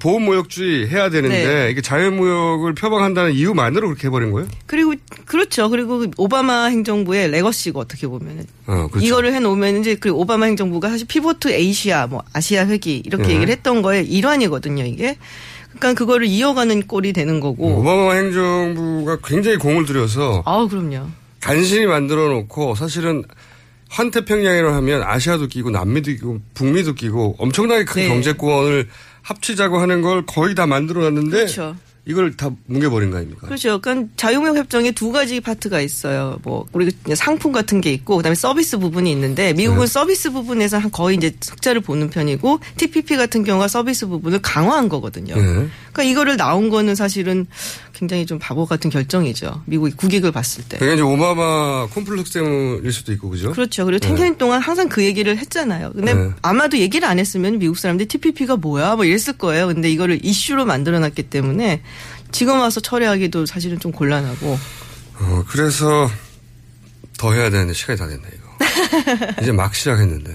보호무역주의 해야 되는데 네. 이게 자유무역을 표방한다는 이유만으로 그렇게 해버린 거예요? 그리고, 그렇죠. 그리고 오바마 행정부의 레거시고 어떻게 보면은. 그렇죠. 이거를 해놓으면 이제 그 오바마 행정부가 사실 피보트 에이시아, 뭐 아시아 회기 이렇게 네. 얘기를 했던 거에 일환이거든요, 이게. 그러니까 그거를 이어가는 꼴이 되는 거고. 오바마 행정부가 굉장히 공을 들여서. 아, 그럼요. 간신히 만들어 놓고 사실은 환태평양이라고 하면 아시아도 끼고 남미도 끼고 북미도 끼고 엄청나게 큰 네. 경제권을 합치자고 하는 걸 거의 다 만들어 놨는데. 그렇죠. 이걸 다 뭉개버린 거 아닙니까? 그렇죠. 그러니까 자유무역 협정에 두 가지 파트가 있어요. 뭐 우리 상품 같은 게 있고 그다음에 서비스 부분이 있는데 미국은 네. 서비스 부분에서 거의 이제 흑자를 보는 편이고 TPP 같은 경우가 서비스 부분을 강화한 거거든요. 네. 그러니까 이거를 나온 거는 사실은 굉장히 좀 바보 같은 결정이죠. 미국이 국익을 봤을 때. 그게 이제 오바마 콤플렉스 때문일 수도 있고 그죠? 그렇죠. 그리고 탱탱이 네. 동안 항상 그 얘기를 했잖아요. 근데 네. 아마도 얘기를 안 했으면 미국 사람들이 TPP가 뭐야? 뭐 이랬을 거예요. 근데 이거를 이슈로 만들어놨기 때문에 지금 와서 처리하기도 사실은 좀 곤란하고. 그래서 더 해야 되는데 시간이 다 됐네, 이거. 이제 막 시작했는데.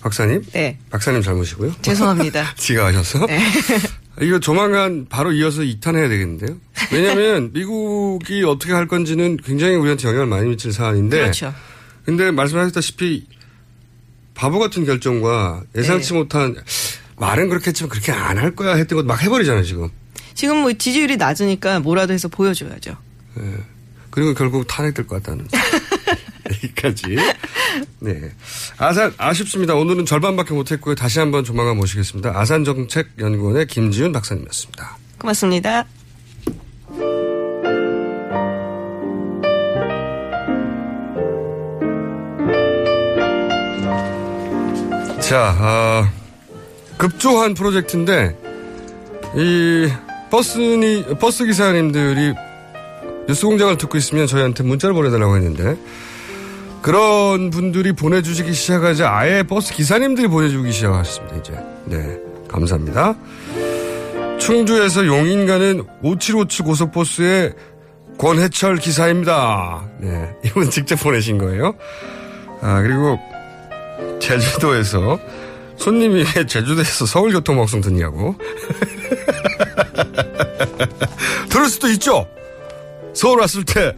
박사님? 네. 박사님 잘못이고요. 죄송합니다. 지가 아셔서? 네. 이거 조만간 바로 이어서 2탄 해야 되겠는데요. 왜냐하면 미국이 어떻게 할 건지는 굉장히 우리한테 영향을 많이 미칠 사안인데. 그렇죠. 근데 말씀하셨다시피 바보 같은 결정과 예상치 네. 못한 말은 그렇게 했지만 그렇게 안 할 거야 했던 것 막 해버리잖아요, 지금. 지금 뭐 지지율이 낮으니까 뭐라도 해서 보여줘야죠. 네. 그리고 결국 탄핵될 것 같다는. 여기까지. 네. 아산, 아쉽습니다. 오늘은 절반밖에 못했고요. 다시 한번 조만간 모시겠습니다. 아산정책연구원의 김지윤 박사님이었습니다. 고맙습니다. 자, 급조한 프로젝트인데, 이, 버스 기사님들이 뉴스공장을 듣고 있으면 저희한테 문자를 보내달라고 했는데, 그런 분들이 보내주시기 시작하자 아예 버스 기사님들이 보내주기 시작하셨습니다, 이제. 네. 감사합니다. 충주에서 용인 가는 5757 고속버스의 권해철 기사입니다. 네. 이분 직접 보내신 거예요. 그리고 제주도에서 손님이 왜 제주도에서 서울교통방송 듣냐고. 들을 수도 있죠. 서울 왔을 때.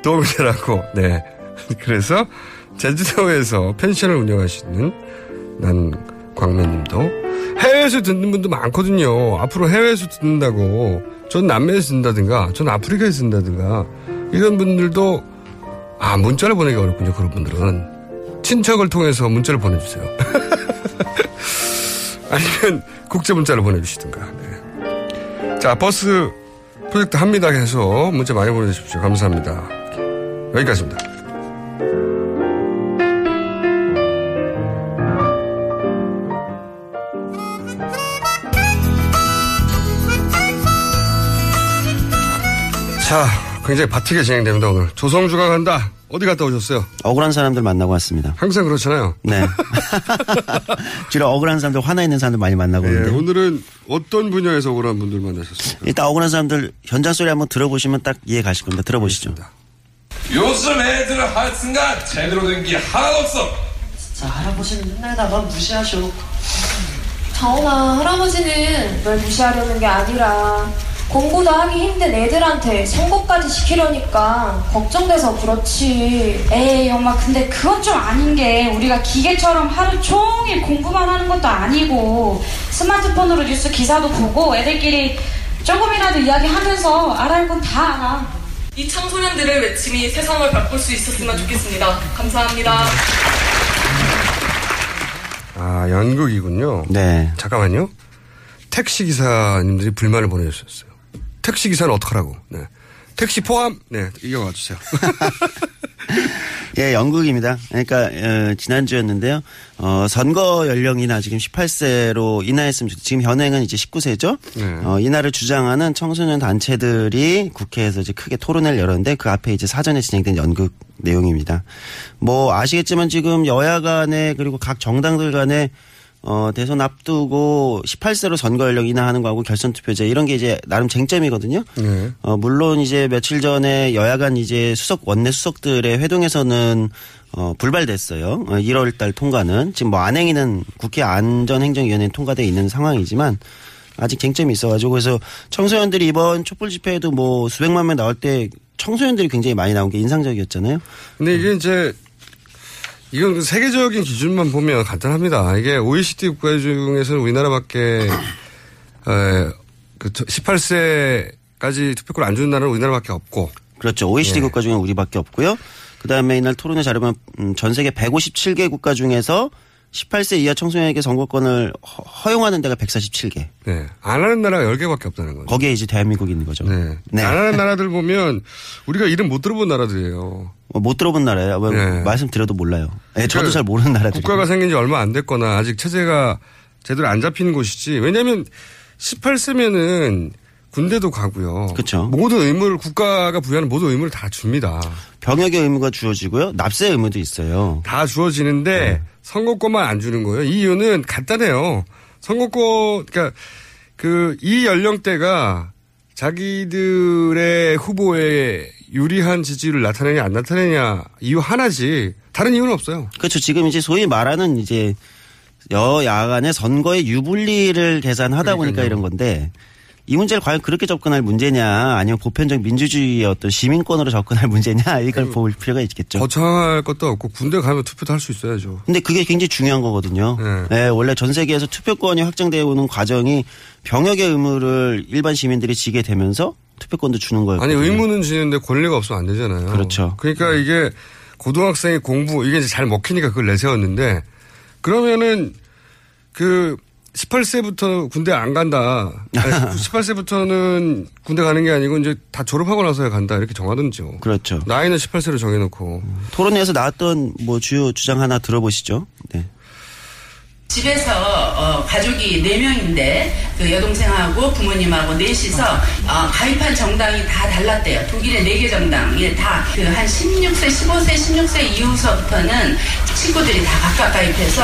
도움이 되라고. 네. 그래서 제주도에서 펜션을 운영하시는 난 광매님도 해외에서 듣는 분도 많거든요. 앞으로 해외에서 듣는다고 전 남미에서 듣는다든가 전 아프리카에서 듣는다든가 이런 분들도 문자를 보내기가 어렵군요. 그런 분들은 친척을 통해서 문자를 보내주세요. 아니면 국제 문자를 보내주시든가. 네. 자, 버스 프로젝트 합니다 해서 문자 많이 보내주십시오. 감사합니다. 여기까지입니다. 자, 굉장히 바쁘게 진행됩니다, 오늘. 조성주가 간다. 어디 갔다 오셨어요? 억울한 사람들 만나고 왔습니다. 항상 그렇잖아요. 네. 주로 억울한 사람들, 화나 있는 사람들 많이 만나고 있는데. 네, 오늘은 어떤 분야에서 억울한 분들 만나셨습니까? 일단 억울한 사람들 현장 소리 한번 들어보시면 딱 이해 가실 겁니다. 들어보시죠. 알겠습니다. 요즘 애들은 할 순간 제대로 된 게 하나도 없어. 진짜 할아버지는 맨날 나만 무시하셔. 정원아, 할아버지는 널 무시하려는 게 아니라 공부도 하기 힘든 애들한테 선거까지 시키려니까 걱정돼서 그렇지. 에이 엄마, 근데 그건 좀 아닌 게 우리가 기계처럼 하루 종일 공부만 하는 것도 아니고 스마트폰으로 뉴스 기사도 보고 애들끼리 조금이라도 이야기하면서 알아할 건 다 알아. 이 청소년들의 외침이 세상을 바꿀 수 있었으면 좋겠습니다. 감사합니다. 아, 연극이군요. 네. 잠깐만요. 택시기사님들이 불만을 보내주셨어요. 택시기사는 어떡하라고. 네. 택시 포함. 네, 이어가 주세요. 예, 연극입니다. 그러니까 지난주였는데요. 선거 연령이나 지금 18세로 인하했으면 좋겠어요. 지금 현행은 이제 19세죠. 네. 인하를 주장하는 청소년 단체들이 국회에서 이제 크게 토론회를 열었는데 그 앞에 이제 사전에 진행된 연극 내용입니다. 뭐 아시겠지만 지금 여야 간에 그리고 각 정당들 간에 대선 앞두고 18세로 선거 연령 인하하는 거하고 결선 투표제 이런 게 이제 나름 쟁점이거든요. 네. 물론 이제 며칠 전에 여야간 이제 원내 수석들의 회동에서는 불발됐어요. 1월 달 통과는 지금 뭐 안행위는 국회 안전행정위원회에 통과돼 있는 상황이지만 아직 쟁점이 있어가지고 그래서 청소년들이 이번 촛불 집회에도 뭐 수백만 명 나올 때 청소년들이 굉장히 많이 나온 게 인상적이었잖아요. 근데 이게 이건 세계적인 기준만 보면 간단합니다. 이게 OECD 국가 중에서는 우리나라밖에 18세까지 투표권 안 주는 나라는 우리나라밖에 없고. 그렇죠. OECD 예. 국가 중에 우리밖에 없고요. 그다음에 이날 토론회 자료만 전 세계 157개 국가 중에서 18세 이하 청소년에게 선거권을 허용하는 데가 147개. 네. 안 하는 나라가 10개밖에 없다는 거죠. 거기에 이제 대한민국이 있는 거죠. 네. 네. 안 하는 나라들 보면 우리가 이름 못 들어본 나라들이에요. 못 들어본 나라예요. 네. 말씀드려도 몰라요. 네, 저도 잘 모르는 나라들이에요. 국가가 생긴 지 얼마 안 됐거나 아직 체제가 제대로 안 잡힌 곳이지. 왜냐하면 18세면은 군대도 가고요. 그렇죠. 모든 의무를 국가가 부여하는 모든 의무를 다 줍니다. 병역의 의무가 주어지고요. 납세의 의무도 있어요. 다 주어지는데 네. 선거권만 안 주는 거예요. 이 이유는 간단해요. 선거권 그러니까 이 연령대가 자기들의 후보에 유리한 지지를 나타내냐 안 나타내냐 이유 하나지 다른 이유는 없어요. 그렇죠. 지금 이제 소위 말하는 이제 여야 간의 선거의 유불리를 계산하다 보니까 이런 건데 이 문제를 과연 그렇게 접근할 문제냐 아니면 보편적 민주주의의 어떤 시민권으로 접근할 문제냐 이걸 볼 필요가 있겠죠. 거창할 것도 없고 군대 가면 투표도 할 수 있어야죠. 근데 그게 굉장히 중요한 거거든요. 네. 네, 원래 전 세계에서 투표권이 확정되어 오는 과정이 병역의 의무를 일반 시민들이 지게 되면서 투표권도 주는 거예요. 아니 의무는 지는데 권리가 없으면 안 되잖아요. 그렇죠. 그러니까 네. 이게 고등학생의 공부 이게 이제 잘 먹히니까 그걸 내세웠는데 그러면은 18세부터 군대 안 간다. 아니, 18세부터는 군대 가는 게 아니고 이제 다 졸업하고 나서야 간다. 이렇게 정하든지요. 그렇죠. 나이는 18세로 정해놓고. 토론회에서 나왔던 뭐 주요 주장 하나 들어보시죠. 네. 집에서 가족이 4명인데 그 여동생하고 부모님하고 넷이서 가입한 정당이 다 달랐대요. 독일의 4개 정당이 다 그 한 16세, 15세, 16세 이후서부터는 친구들이 다 각각 가입해서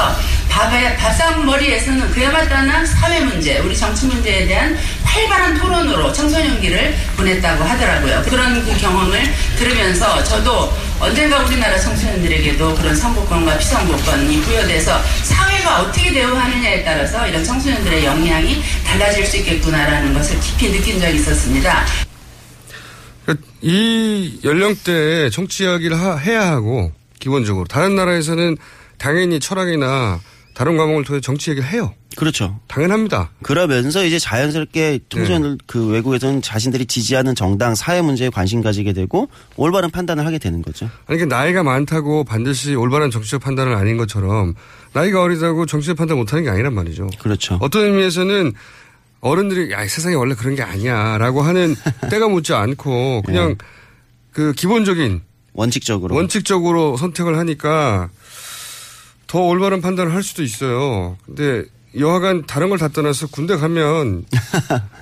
밥상머리에서는 그야말로 사회 문제, 우리 정치 문제에 대한 활발한 토론으로 청소년기를 보냈다고 하더라고요. 그런 경험을 들으면서 저도 언젠가 우리나라 청소년들에게도 그런 선거권과 비선거권이 부여돼서 사회가 어떻게 대우하느냐에 따라서 이런 청소년들의 영향이 달라질 수 있겠구나라는 것을 깊이 느낀 적이 있었습니다. 이 연령대에 정치 이야기를 해야 하고 기본적으로 다른 나라에서는 당연히 철학이나 다른 과목을 통해 정치 얘기를 해요. 그렇죠. 당연합니다. 그러면서 이제 자연스럽게 청소년들 네. 그 외국에서는 자신들이 지지하는 정당, 사회 문제에 관심 가지게 되고 올바른 판단을 하게 되는 거죠. 아니, 그러니까 나이가 많다고 반드시 올바른 정치적 판단은 아닌 것처럼 나이가 어리다고 정치적 판단 못하는 게 아니란 말이죠. 그렇죠. 어떤 의미에서는 어른들이 야, 세상에 원래 그런 게 아니야 라고 하는 때가 묻지 않고 그냥 네. 기본적인 원칙적으로 선택을 하니까 더 올바른 판단을 할 수도 있어요. 근데 여하간 다른 걸 다 떠나서 군대 가면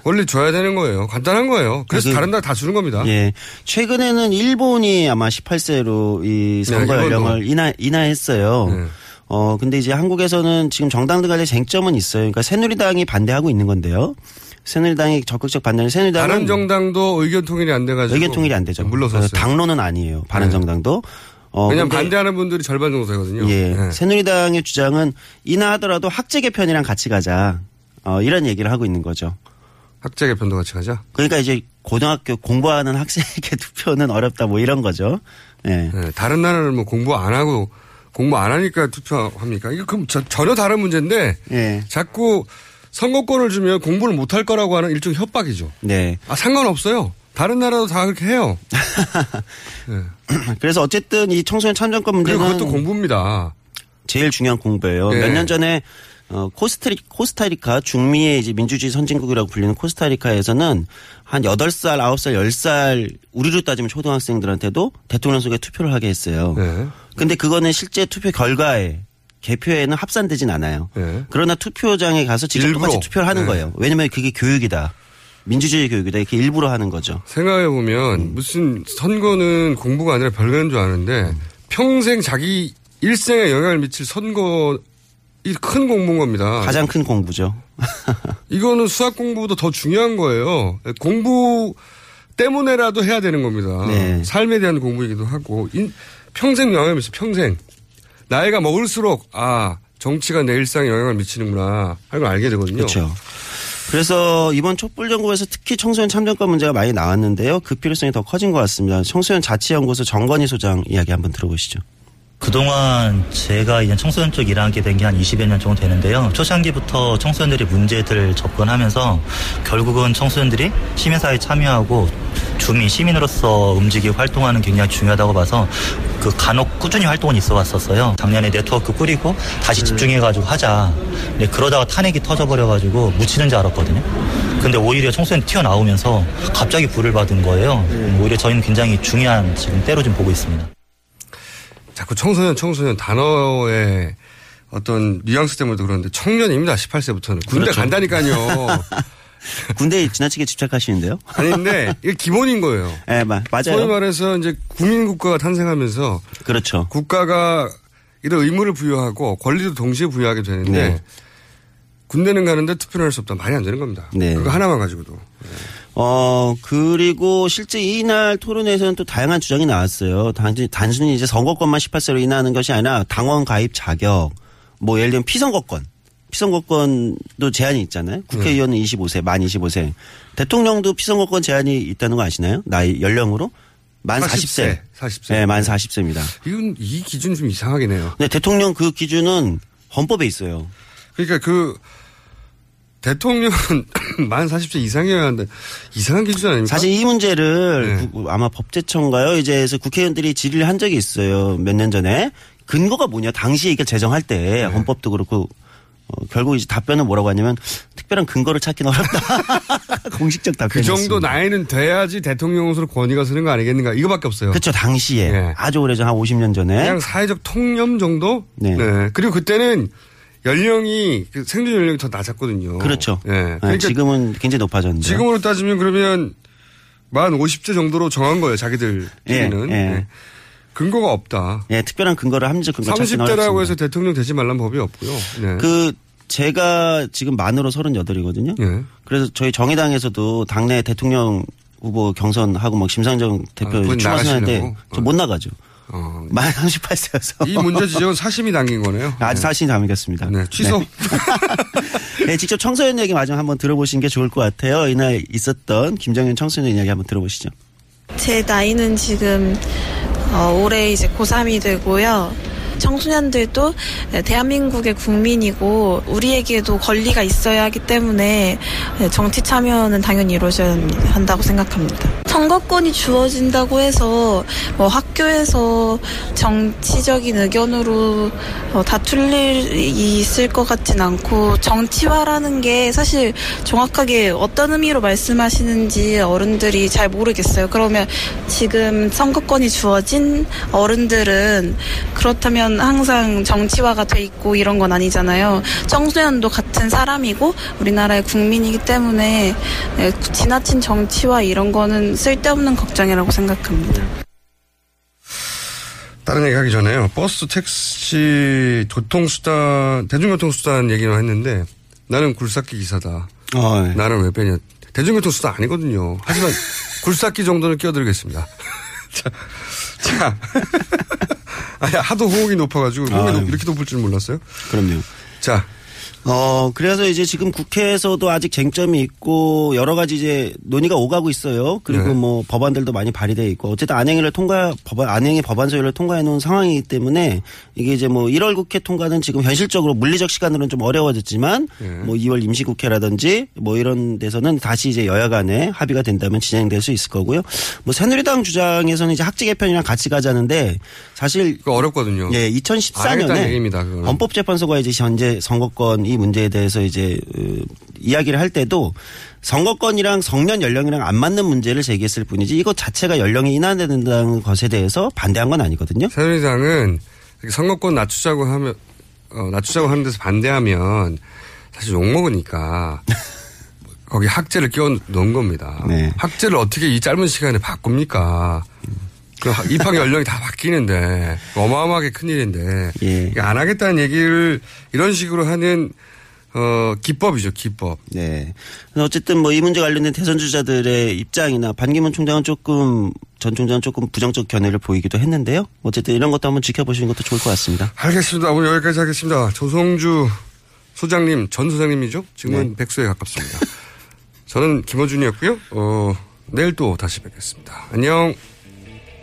원래 줘야 되는 거예요. 간단한 거예요. 그래서 다른 나라 다 주는 겁니다. 예. 최근에는 일본이 아마 18세로 이 선거 연령을 인하했어요. 네. 근데 이제 한국에서는 지금 정당들 간의 쟁점은 있어요. 그러니까 새누리당이 반대하고 있는 건데요. 새누리당이 적극적 반대는 새누리당은 바른정당도 의견 통일이 안 돼가지고 의견 통일이 안 되죠. 물러섰어요. 당론은 아니에요. 바른정당도. 네. 왜냐하면 반대하는 분들이 절반 정도 되거든요. 예. 네. 새누리당의 주장은 인하하더라도 학제 개편이랑 같이 가자. 이런 얘기를 하고 있는 거죠. 학자 개편도 같이 가자. 그러니까 이제 고등학교 공부하는 학생에게 투표는 어렵다 뭐 이런 거죠. 네. 네, 다른 나라는 뭐 공부 안 하니까 투표합니까? 이거 그럼 전혀 다른 문제인데 네. 자꾸 선거권을 주면 공부를 못할 거라고 하는 일종의 협박이죠. 네. 아, 상관없어요. 다른 나라도 다 그렇게 해요. 네. 그래서 어쨌든 이 청소년 참정권 문제는 그것도 공부입니다. 제일 중요한 공부예요. 네. 몇 년 전에 코스타리카 중미의 이제 민주주의 선진국이라고 불리는 코스타리카에서는 한 8살, 9살, 10살 우리로 따지면 초등학생들한테도 대통령 선거에 투표를 하게 했어요. 그런데 네. 그거는 실제 투표 결과에 개표에는 합산되진 않아요. 네. 그러나 투표장에 가서 직접 똑같이 투표를 하는 네. 거예요. 왜냐하면 그게 교육이다. 민주주의 교육이다. 이렇게 일부러 하는 거죠. 생각해보면 무슨 선거는 공부가 아니라 별거인 줄 아는데 평생 자기 일생에 영향을 미칠 선거 이 큰 공부인 겁니다. 가장 큰 공부죠. 이거는 수학 공부보다 더 중요한 거예요. 공부 때문에라도 해야 되는 겁니다. 네. 삶에 대한 공부이기도 하고 평생 영향을 미쳐 평생. 나이가 먹을수록 아 정치가 내 일상에 영향을 미치는구나 하는 걸 알게 되거든요. 그렇죠. 그래서 이번 촛불정국에서 특히 청소년 참정권 문제가 많이 나왔는데요. 그 필요성이 더 커진 것 같습니다. 청소년 자치연구소 정건희 소장 이야기 한번 들어보시죠. 그동안 제가 이제 청소년 쪽 일하게 된 게 한 20여 년 정도 되는데요. 초창기부터 청소년들이 문제들 접근하면서 결국은 청소년들이 시민사회에 참여하고 주민, 시민으로서 움직이고 활동하는 굉장히 중요하다고 봐서 그 간혹 꾸준히 활동은 있어 왔었어요. 작년에 네트워크 꾸리고 다시 집중해가지고 하자. 근데 그러다가 탄핵이 터져버려가지고 묻히는 줄 알았거든요. 근데 오히려 청소년이 튀어나오면서 갑자기 불을 받은 거예요. 오히려 저희는 굉장히 중요한 지금 때로 좀 보고 있습니다. 자꾸 청소년 단어의 어떤 뉘앙스 때문에도 그런데 청년입니다. 18세부터는. 군대 그렇죠. 간다니까요. 군대에 지나치게 집착하시는데요? 아닌데 이게 기본인 거예요. 네, 맞아요. 소위 말해서 이제 국민국가가 탄생하면서 그렇죠. 국가가 이런 의무를 부여하고 권리도 동시에 부여하게 되는데 네. 군대는 가는데 투표를 할 수 없다. 말이 안 되는 겁니다. 네. 그거 하나만 가지고도. 네. 그리고 실제 이날 토론회에서는 또 다양한 주장이 나왔어요. 단순히 이제 선거권만 18세로 인하하는 것이 아니라 당원 가입 자격, 뭐 예를 들면 피선거권도 제한이 있잖아요. 국회의원은 25세, 만 25세. 대통령도 피선거권 제한이 있다는 거 아시나요? 나이 연령으로? 만 40세. 40세. 네, 만 40세입니다. 이건 이 기준 좀 이상하긴 해요. 네, 대통령 그 기준은 헌법에 있어요. 그러니까 대통령은 만 40세 이상이어야 하는데 이상한 기준 아닙니까? 사실 이 문제를 네. 아마 법제처인가요? 이제에서 국회의원들이 질의를 한 적이 있어요. 몇 년 전에. 근거가 뭐냐. 당시에 이걸 제정할 때 네. 헌법도 그렇고 결국 이제 답변은 뭐라고 하냐면 특별한 근거를 찾긴 어렵다. 공식적 답변이었습니다. 그 정도 나이는 돼야지 대통령으로서 권위가 쓰는 거 아니겠는가. 이거밖에 없어요. 그렇죠. 당시에. 네. 아주 오래전 한 50년 전에. 그냥 사회적 통념 정도? 네. 네. 그리고 그때는 연령이 생존 연령이 더 낮았거든요. 그렇죠. 예. 그러니까 지금은 굉장히 높아졌는데. 지금으로 따지면 그러면 만 50세 정도로 정한 거예요. 자기들끼리는. 예, 예. 예. 근거가 없다. 예, 특별한 근거를 합리적 근거 찾기 어렵습니다. 30대라고 해서 대통령 되지 말란 법이 없고요. 예. 제가 지금 만으로 38이거든요. 예. 그래서 저희 정의당에서도 당내 대통령 후보 경선하고 막 심상정 대표 출마선언하는데 저 못 나가죠. 만 38세여서. 이 문제 지적은 사심이 담긴 거네요. 아주 네. 사심이 담겼습니다. 네, 취소. 네. 네, 직접 청소년 얘기 마지막 한번 들어보시는 게 좋을 것 같아요. 이날 있었던 김정현 청소년 이야기 한번 들어보시죠. 제 나이는 지금 올해 이제 고3이 되고요. 청소년들도 대한민국의 국민이고 우리에게도 권리가 있어야 하기 때문에 정치 참여는 당연히 이루어져야 한다고 생각합니다. 선거권이 주어진다고 해서 뭐 학교에서 정치적인 의견으로 다툴 일이 있을 것 같진 않고 정치화라는 게 사실 정확하게 어떤 의미로 말씀하시는지 어른들이 잘 모르겠어요. 그러면 지금 선거권이 주어진 어른들은 그렇다면 항상 정치화가 돼 있고 이런 건 아니잖아요. 청소년도 같은 사람이고 우리나라의 국민이기 때문에 지나친 정치화 이런 거는 쓸데없는 걱정이라고 생각합니다. 다른 얘기하기 전에요. 버스, 택시, 대중교통수단 얘기는 했는데 나는 굴삭기 기사다. 나는 왜 빼냐. 대중교통수단 아니거든요. 하지만 굴삭기 정도는 끼어들겠습니다. 자. 아니, 하도 호응이 높아가지고, 이렇게 높을 줄 몰랐어요? 그럼요. 자, 그래서 이제 지금 국회에서도 아직 쟁점이 있고 여러 가지 이제 논의가 오가고 있어요. 그리고 네. 뭐 법안들도 많이 발의되어 있고 어쨌든 안행이 법안 소위를 통과해 놓은 상황이기 때문에 이게 이제 뭐 1월 국회 통과는 지금 현실적으로 물리적 시간으로는 좀 어려워졌지만 네. 뭐 2월 임시국회라든지 뭐 이런 데서는 다시 이제 여야 간에 합의가 된다면 진행될 수 있을 거고요. 뭐 새누리당 주장에서는 이제 학지 개편이랑 같이 가자는데 사실 그거 어렵거든요. 예, 2014년에 얘기입니다, 헌법재판소가 이제 현재 선거권 이 문제에 대해서 이제 이야기를 할 때도 선거권이랑 성년 연령이랑 안 맞는 문제를 제기했을 뿐이지 이것 자체가 연령이 인하된다는 것에 대해서 반대한 건 아니거든요. 새누리당은 선거권 낮추자고 하는 데서 반대하면 사실 욕먹으니까 거기 학제를 끼워 넣은 겁니다. 네. 학제를 어떻게 이 짧은 시간에 바꿉니까? 입학 연령이 다 바뀌는데 어마어마하게 큰일인데 예. 안 하겠다는 얘기를 이런 식으로 하는 기법이죠. 기법. 네. 어쨌든 뭐 이 문제 관련된 대선 주자들의 입장이나 반기문 총장은 전 총장은 조금 부정적 견해를 보이기도 했는데요. 어쨌든 이런 것도 한번 지켜보시는 것도 좋을 것 같습니다. 알겠습니다. 오늘 여기까지 하겠습니다. 조성주 소장님, 전 소장님이죠. 지금은 네. 백수에 가깝습니다. 저는 김어준이었고요. 내일 또 다시 뵙겠습니다. 안녕.